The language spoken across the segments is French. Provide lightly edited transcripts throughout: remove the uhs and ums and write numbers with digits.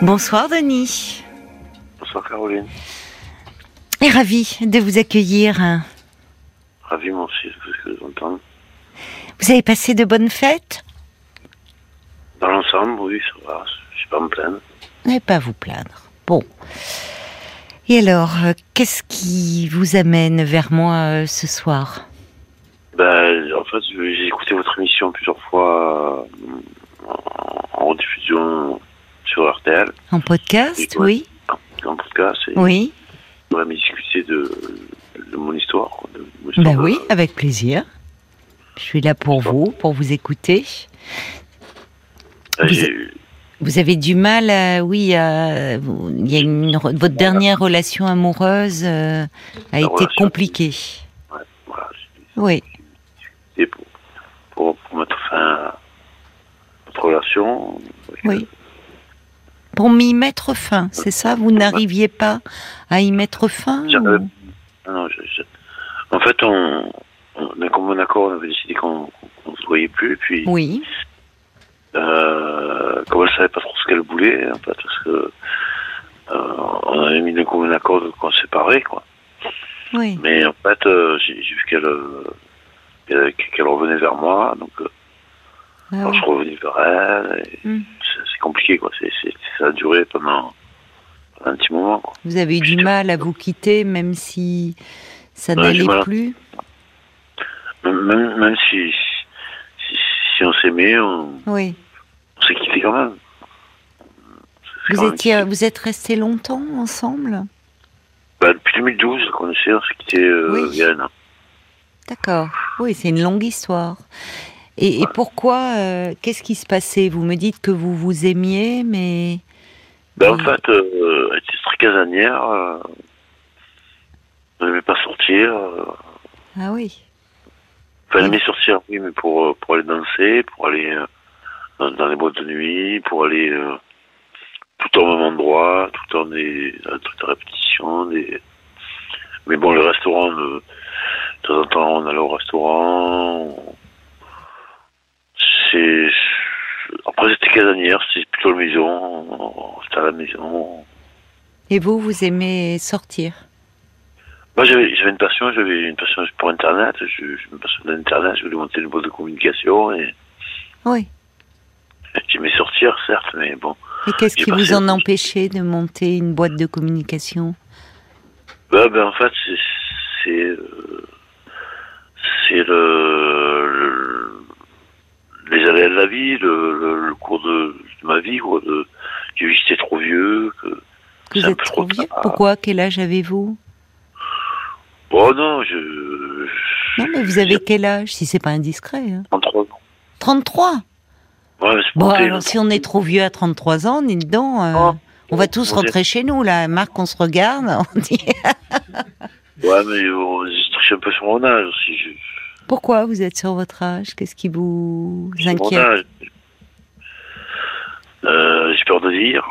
Bonsoir Denis. Bonsoir Caroline. Et ravi de vous accueillir. Ravi moi aussi de vous entendre. Vous avez passé de bonnes fêtes ? Dans l'ensemble, oui, ça va. Je ne suis pas à me plaindre. N'allez pas vous plaindre. Bon. Et alors, qu'est-ce qui vous amène vers moi ce soir ? En fait, j'ai écouté votre émission plusieurs fois en rediffusion sur RTL. En podcast, oui. En podcast, oui. On va discuter de mon histoire. Oui, avec plaisir. Je suis là pour vous, pour vous écouter. Vous avez du mal, il y a votre dernière relation amoureuse a été compliquée. Ouais, voilà, oui. Et pour mettre fin à notre relation. Oui. Pour m'y mettre fin, c'est ça ? Vous n'arriviez pas à y mettre fin ? Non, en fait, comme un accord, on avait décidé qu'on se voyait plus, et puis. Oui. Comme elle savait pas trop ce qu'elle voulait, en fait, parce que on avait mis le commun accord qu'on se séparait, quoi. Oui. Mais en fait, j'ai vu qu'elle revenait vers moi, donc je revenais vers elle. Et c'est compliqué, quoi. Ça a duré pendant un petit moment, quoi. Vous avez eu du mal à vous quitter, même si ça n'allait plus. Même si on s'aimait, oui. On s'est quitté quand même. Vous êtes restés longtemps ensemble ? Depuis 2012 qu'on essaie, on s'est quitté via un an. D'accord. Oui, c'est une longue histoire. Et pourquoi qu'est-ce qui se passait ? Vous me dites que vous vous aimiez, mais... En fait, elle était très casanière. On n'aimait pas sortir. Ah oui. Enfin, elle aimait sortir, oui, mais pour aller danser, pour aller... dans les boîtes de nuit, pour aller tout en même endroit, tout en toutes les répétitions. Mais bon, les restaurants, de temps en temps, on allait au restaurant. Après, c'était casanière, c'était plutôt la maison. On restait à la maison. Et vous aimez sortir ? Moi, j'avais une passion pour Internet. Je me passionnais d'Internet, je voulais monter une boîte de communication. Et... Oui. J'aimais sortir, certes, mais bon... Et qu'est-ce qui vous en empêchait de monter une boîte de communication ? En fait, c'est les aléas de la vie, le cours de ma vie, quoi. J'ai vu que j'étais trop vieux. Vous êtes trop vieux ? Pourquoi ? Quel âge avez-vous ? Non, mais vous avez quel âge, si c'est pas indiscret, hein ? 33 ans. 33 ? Ouais, alors si on est trop vieux à 33 ans, on est dedans, on va tous rentrer chez nous, là. Marc, on se regarde, on dit... Ouais, mais je triche un peu sur mon âge aussi. Pourquoi vous êtes sur votre âge ? Qu'est-ce qui vous inquiète ? Mon âge. J'ai peur de vieillir.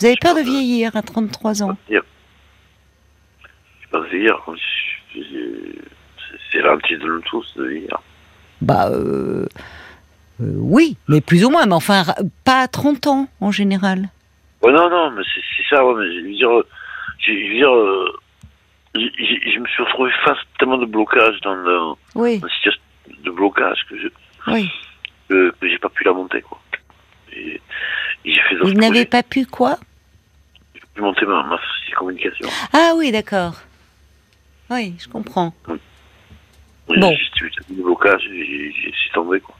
Vous avez peur de vieillir à 33 ans ? J'ai peur de vieillir. C'est l'anti de nous tous de vieillir. Oui, mais plus ou moins, mais enfin, pas à 30 ans, en général. Non, mais c'est ça, mais je me suis retrouvé face à tellement de blocages dans la situation de blocage que j'ai pas pu la monter, quoi. Et j'ai fait d'autres projets. Vous n'avez pas pu quoi ? J'ai pas pu monter ma société de communication. Ah oui, d'accord. Oui, je comprends. J'ai eu des blocages, j'ai tombé, quoi.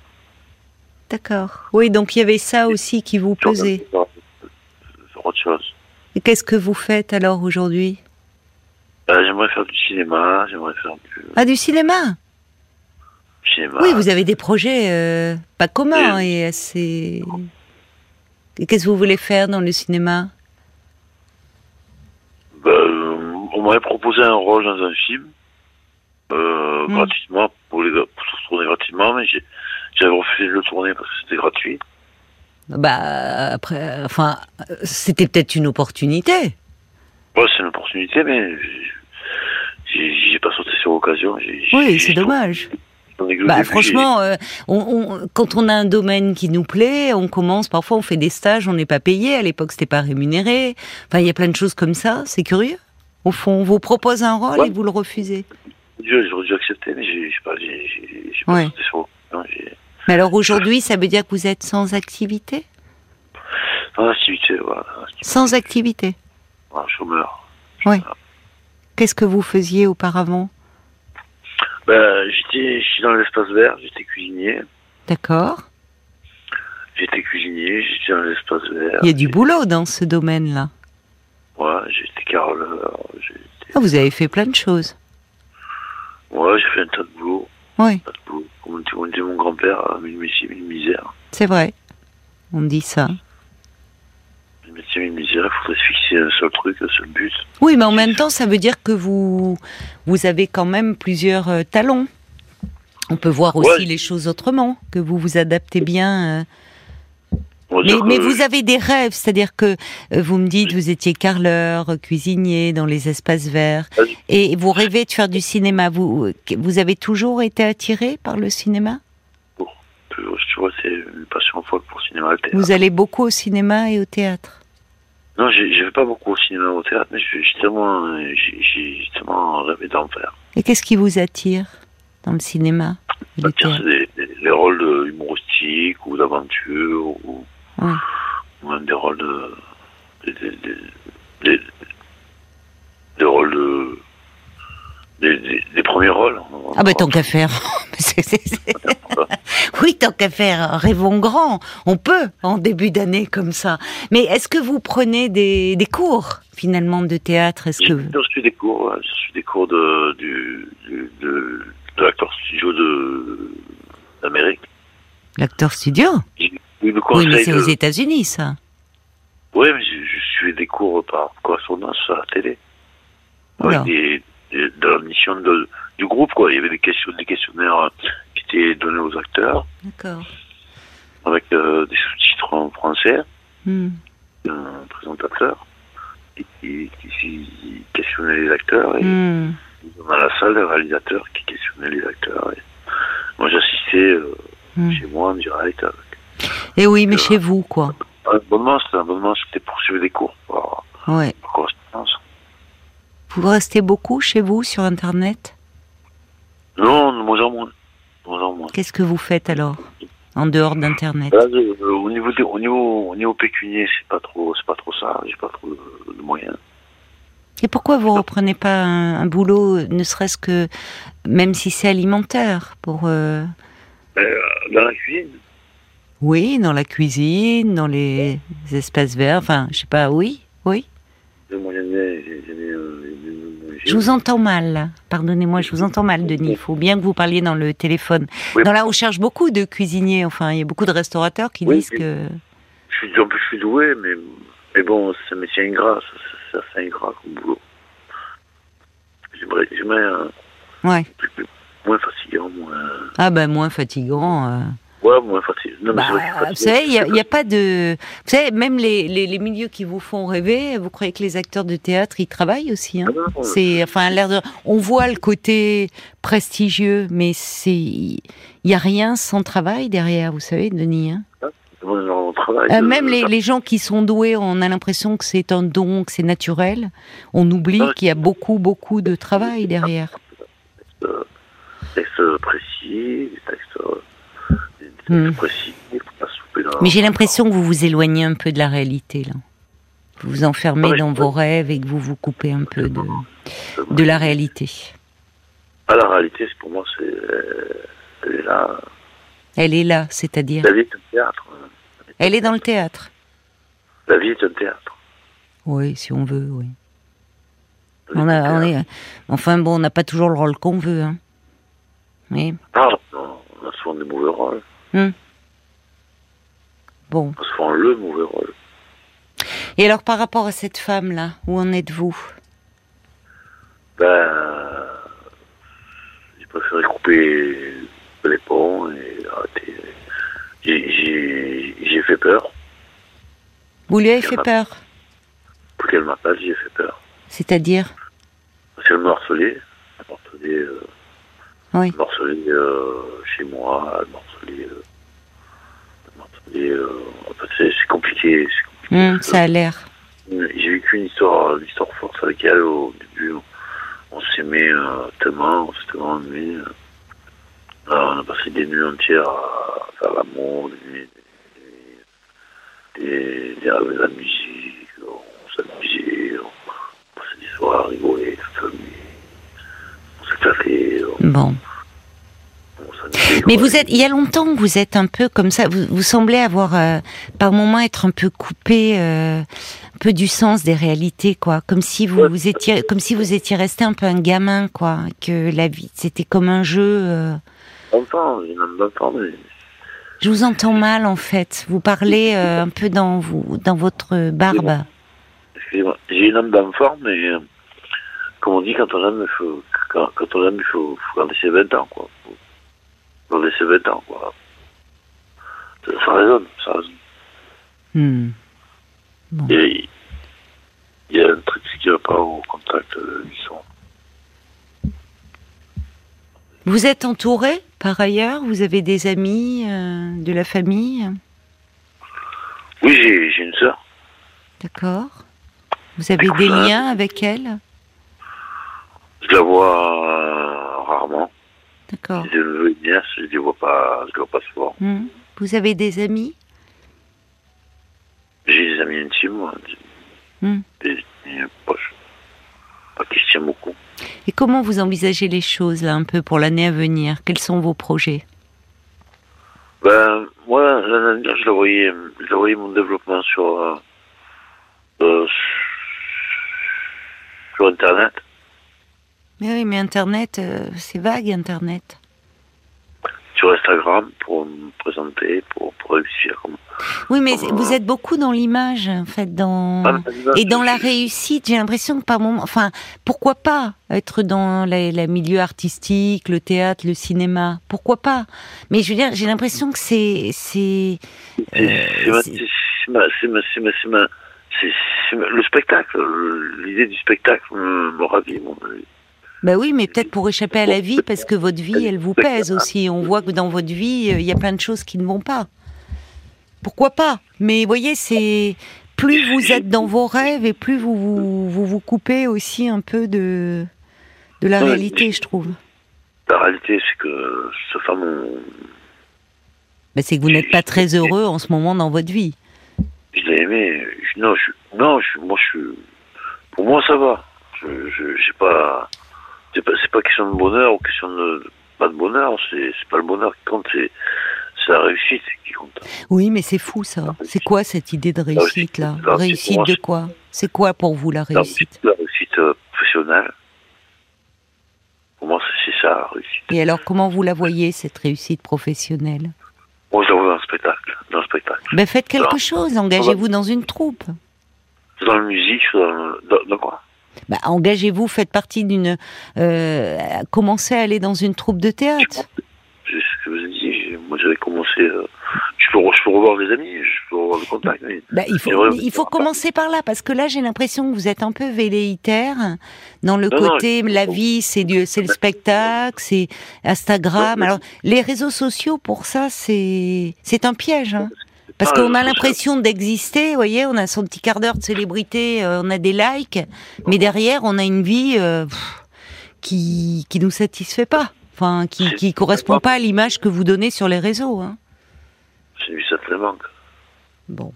D'accord. Oui, donc il y avait ça aussi qui vous pesait. C'est autre chose. Et qu'est-ce que vous faites alors aujourd'hui ? J'aimerais faire du cinéma, du cinéma ? Du cinéma. Oui, vous avez des projets pas communs et assez... Et qu'est-ce que vous voulez faire dans le cinéma ? On m'avait proposé un rôle dans un film, gratuitement, pour se tourner gratuitement, mais j'avais refusé de le tourner parce que c'était gratuit. Après, enfin, c'était peut-être une opportunité. Ouais, c'est une opportunité, mais j'ai pas sauté sur l'occasion. C'est dommage. Bah, franchement, quand on a un domaine qui nous plaît, on commence, parfois on fait des stages, on n'est pas payé, à l'époque c'était pas rémunéré, enfin il y a plein de choses comme ça, c'est curieux. Au fond, on vous propose un rôle et vous le refusez. J'aurais dû accepter, mais j'ai pas sauté sur le coup. Mais alors aujourd'hui, ça veut dire que vous êtes sans activité ? Sans activité, voilà. Sans activité ? Voilà, chômeur. Qu'est-ce que vous faisiez auparavant ? Ben, j'étais dans l'espace vert, j'étais cuisinier. D'accord. J'étais cuisinier, j'étais dans l'espace vert. Il y a du boulot dans ce domaine-là. Ouais, j'étais carreleur. Ah, vous avez fait plein de choses. Ouais, j'ai fait un tas de boulot. Oui. Un tas de boulot. Comme disait mon grand-père, mille métiers, mille misères. C'est vrai. On dit ça. Mille métiers, mille misères, il faudrait se fixer un seul truc, un seul but. Oui, mais en même temps, ça veut dire que vous avez quand même plusieurs talents. On peut voir aussi les choses autrement, que vous vous adaptez bien... Mais vous avez des rêves, c'est-à-dire que vous me dites vous étiez carreleur, cuisinier dans les espaces verts, et vous rêvez de faire du cinéma. Vous avez toujours été attiré par le cinéma ? Bon, tu vois, c'est une passion folle pour le cinéma et le théâtre. Vous allez beaucoup au cinéma et au théâtre ? Non, je vais pas beaucoup au cinéma et au théâtre, mais j'ai tellement rêvé d'en faire. Et qu'est-ce qui vous attire dans le cinéma ? Ça m'attire, c'est les rôles humoristiques ou d'aventure ou... Ouais. Même des rôles des premiers rôles. Ah ben tant qu'à faire. Oui, tant qu'à faire, rêvons grand. On peut en début d'année comme ça. Mais est-ce que vous prenez des cours finalement de théâtre ? Est-ce que je suis des cours de l'acteur studio d'Amérique. L'acteur studio ? Oui, mais c'est aux États-Unis, ça. Oui, mais je suivais des cours par correspondance à la télé. Avec de la mission du groupe, quoi. Il y avait des questionnaires qui étaient donnés aux acteurs. D'accord. Avec des sous-titres en français. Un présentateur qui questionnait les acteurs. Et dans la salle, le réalisateur qui questionnait les acteurs. Et moi, j'assistais chez moi en direct avec. Et oui, mais chez vous, quoi. Un bon moment, c'était pour suivre des cours. Par correspondance. Vous restez beaucoup chez vous, sur Internet ? Non, de moins en moins. Qu'est-ce que vous faites, alors, en dehors d'Internet ? Au niveau pécunier, c'est pas trop ça. J'ai pas trop de moyens. Et pourquoi vous reprenez pas un boulot, ne serait-ce que, même si c'est alimentaire, pour... Dans la cuisine. Oui, dans la cuisine, dans les espaces verts, enfin, je sais pas, oui. Je vous entends mal, pardonnez-moi, Denis, il faut bien que vous parliez dans le téléphone. Oui. Dans la recherche, beaucoup de cuisiniers, enfin, il y a beaucoup de restaurateurs qui disent que... Je suis doué, mais bon, c'est un métier ingrat, c'est ingrat comme boulot. J'aimerais moins fatigant, Ah ben, moins fatigant... Ouais, moi, non, bah, vous savez, il n'y a pas de... Vous savez, même les milieux qui vous font rêver, vous croyez que les acteurs de théâtre, ils travaillent aussi, hein ? C'est, enfin, l'air de... On voit le côté prestigieux, mais il n'y a rien sans travail derrière, vous savez, Denis, hein ? On travaille, même les gens qui sont doués, on a l'impression que c'est un don, que c'est naturel. On oublie qu'il y a beaucoup, beaucoup de travail derrière. Texte précis, texte... Mais j'ai l'impression que vous vous éloignez un peu de la réalité, là. Vous vous enfermez dans vos rêves et que vous vous coupez un peu de la réalité. Ah, la réalité, pour moi, elle est là. Elle est là, c'est-à-dire ? La vie est un théâtre. Elle est dans le théâtre. La vie est un théâtre. Oui, si on veut, oui. Enfin, bon, on n'a pas toujours le rôle qu'on veut, hein. Oui. Ah, non, on a souvent des mauvais rôles. Bon. Parce qu'on le mauvais rôle. Et alors, par rapport à cette femme-là, où en êtes-vous ? Ben, j'ai préféré couper les ponts et arrêter. J'ai fait peur. Vous lui avez fait peur ? Pour qu'elle m'appelle, j'ai fait peur. C'est-à-dire ? Parce qu'elle m'a harcelé. Oui. Morcelé chez moi, morcelé. En fait, c'est compliqué. Ça a l'air. J'ai vécu une histoire forte avec elle au début. On s'aimait tellement, on s'est tellement aimé. On a passé des nuits entières à faire l'amour, la musique, on s'amusait, on passait des soirs à rigoler, toute la nuit, on se tapait. Bon. Mais vous êtes, il y a longtemps, vous êtes un peu comme ça, vous semblez avoir, par moments, être un peu coupé, un peu du sens des réalités, quoi. Comme si vous étiez resté un peu un gamin, quoi. Que la vie, c'était comme un jeu. Je vous entends mal, en fait. Vous parlez un peu dans votre barbe. Excusez-moi, j'ai une âme d'enfant, mais comme on dit, quand on aime, il faut garder ses 20 ans, quoi. Dans les 7 ans, quoi. Ça résonne. Bon. Et il y a un truc qui ne va pas au contact du son. Vous êtes entouré, par ailleurs? Vous avez des amis, de la famille? Oui, j'ai une sœur. D'accord. Vous avez des liens avec elle? Je la vois rarement. D'accord. Je ne les vois pas souvent. Vous avez des amis? J'ai des amis intimes, des amis proches, qui se tiennent beaucoup. Et comment vous envisagez les choses, là, un peu, pour l'année à venir? Quels sont vos projets? Ben, moi, l'année à venir, je voyais mon développement sur Internet. Mais oui, mais Internet, c'est vague, Internet. Sur Instagram, pour me présenter, pour réussir. Oui, mais vous êtes beaucoup dans l'image, en fait, dans la réussite. J'ai l'impression que par moment... Enfin, pourquoi pas être dans le milieu artistique, le théâtre, le cinéma? Pourquoi pas? Mais je veux dire, j'ai l'impression que c'est le spectacle. L'idée du spectacle me ravit, mon avis. Ben oui, mais peut-être pour échapper à la vie, parce que votre vie, elle vous pèse aussi. On voit que dans votre vie, il y a plein de choses qui ne vont pas. Pourquoi pas? Mais vous voyez, c'est plus vous êtes dans vos rêves et plus vous coupez aussi un peu de la réalité, je trouve. La réalité, c'est que ce fameux... Ben, c'est que vous n'êtes pas très heureux en ce moment dans votre vie. Je l'ai aimé. Pour moi, ça va. Je sais pas... C'est pas question de bonheur ou question de pas de bonheur, c'est pas le bonheur qui compte, c'est la réussite qui compte. Oui, mais c'est fou ça. C'est quoi cette idée de réussite là? Réussite de quoi? C'est quoi pour vous la réussite? La réussite professionnelle. Pour moi, c'est ça la réussite. Et alors, comment vous la voyez cette réussite professionnelle? Moi, je la vois dans le spectacle. Ben faites quelque chose, engagez-vous dans une troupe. Dans la musique, dans quoi? Bah, engagez-vous, faites partie d'une... commencez à aller dans une troupe de théâtre. C'est ce que vous disiez, moi j'avais commencé... je peux revoir mes amis, je peux revoir le contact. Mais... Bah, il faut commencer par là, parce que là j'ai l'impression que vous êtes un peu velléitaire dans le côté la vie, c'est le spectacle, c'est Instagram. Alors les réseaux sociaux pour ça c'est un piège. Hein. Parce qu'on a l'impression d'exister, vous voyez, on a son petit quart d'heure de célébrité, on a des likes, mais derrière, on a une vie qui nous satisfait pas, enfin, qui correspond pas à l'image que vous donnez sur les réseaux. Hein. J'ai vu ça très manque. Bon.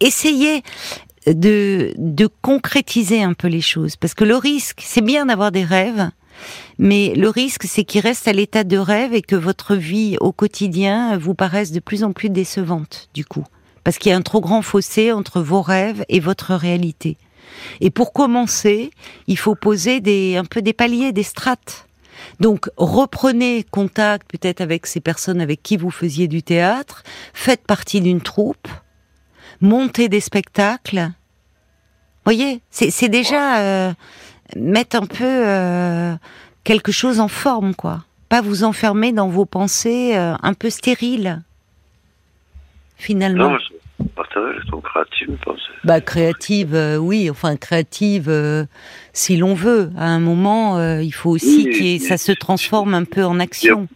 Essayez de concrétiser un peu les choses, parce que le risque, c'est bien d'avoir des rêves, mais le risque, c'est qu'il reste à l'état de rêve et que votre vie au quotidien vous paraisse de plus en plus décevante, du coup. Parce qu'il y a un trop grand fossé entre vos rêves et votre réalité. Et pour commencer, il faut poser un peu des paliers, des strates. Donc, reprenez contact peut-être avec ces personnes avec qui vous faisiez du théâtre, faites partie d'une troupe, montez des spectacles. Voyez, c'est déjà... mettre un peu quelque chose en forme, quoi. Pas vous enfermer dans vos pensées un peu stériles, finalement. Non, partagent, elles sont créatives, vous pensez ? Bah, créatives, oui, enfin créatives, si l'on veut. À un moment, il faut aussi que ça se transforme un peu en action.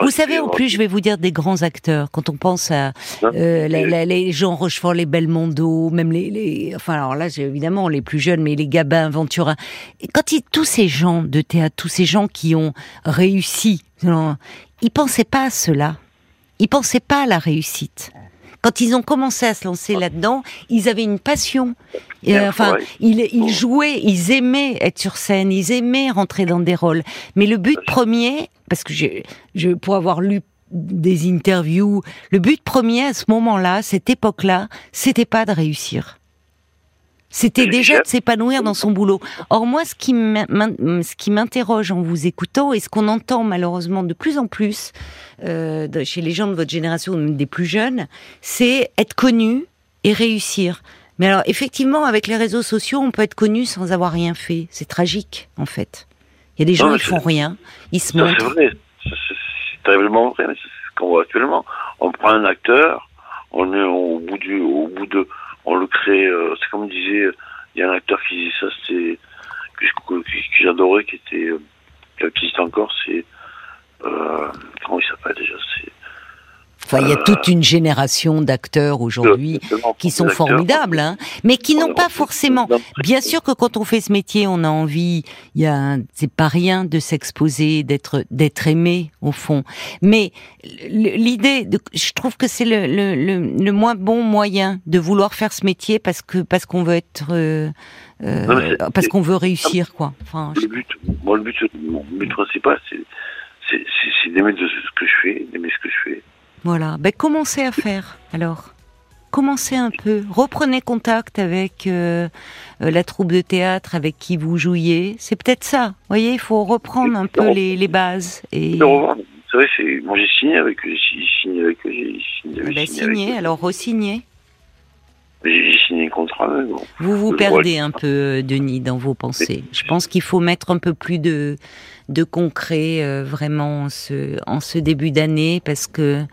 Vous savez, en plus, je vais vous dire des grands acteurs. Quand on pense à les Jean Rochefort, les Belmondo, même les enfin, alors là, évidemment, les plus jeunes, mais les Gabin, Ventura. Et quand tous ces gens de théâtre, tous ces gens qui ont réussi, ils pensaient pas à cela. Ils pensaient pas à la réussite. Quand ils ont commencé à se lancer là-dedans, ils avaient une passion. Ils jouaient, ils aimaient être sur scène, ils aimaient rentrer dans des rôles. Mais le but premier, parce que pour avoir lu des interviews, le but premier à ce moment-là, cette époque-là, c'était pas de réussir. C'était déjà de s'épanouir dans son boulot. Or moi, ce qui m'interroge en vous écoutant, et ce qu'on entend malheureusement de plus en plus chez les gens de votre génération, même des plus jeunes, c'est être connu et réussir. Mais alors effectivement, avec les réseaux sociaux, on peut être connu sans avoir rien fait. C'est tragique, en fait. Il y a des gens qui font rien, ils se montrent. C'est vrai, c'est terriblement vrai, mais c'est ce qu'on voit actuellement. On prend un acteur, on est au bout de... On le crée, c'est comme disait, il y a un acteur qui disait ça, c'était, que j'adorais, qui existe encore, c'est, comment il s'appelle déjà, c'est... Enfin, il y a toute une génération d'acteurs aujourd'hui qui sont formidables, hein, mais qui n'ont pas forcément... Bien sûr que quand on fait ce métier, on a envie, c'est pas rien de s'exposer, d'être aimé, au fond. Mais je trouve que c'est le moins bon moyen de vouloir faire ce métier parce qu'on veut être... parce qu'on veut réussir, quoi. Enfin, le but principal, c'est d'aimer ce que je fais. Voilà, commencez à faire, alors. Commencez un peu, reprenez contact avec la troupe de théâtre avec qui vous jouiez, c'est peut-être ça, vous voyez, il faut reprendre un peu les bases. C'est vrai, moi j'ai signé avec eux, alors re-signé. J'ai signé un contrat, mais bon. Vous perdez un peu, Denis, dans vos pensées. Je pense qu'il faut mettre un peu plus de concret, vraiment, en ce début d'année, parce que, vous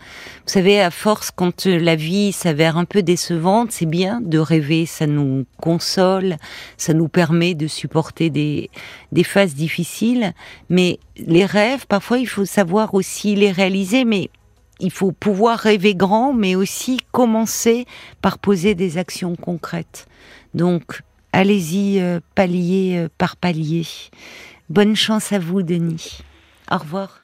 savez, à force, quand la vie s'avère un peu décevante, c'est bien de rêver, ça nous console, ça nous permet de supporter des phases difficiles, mais les rêves, parfois, il faut savoir aussi les réaliser, mais... Il faut pouvoir rêver grand, mais aussi commencer par poser des actions concrètes. Donc, allez-y palier par palier. Bonne chance à vous, Denis. Au revoir.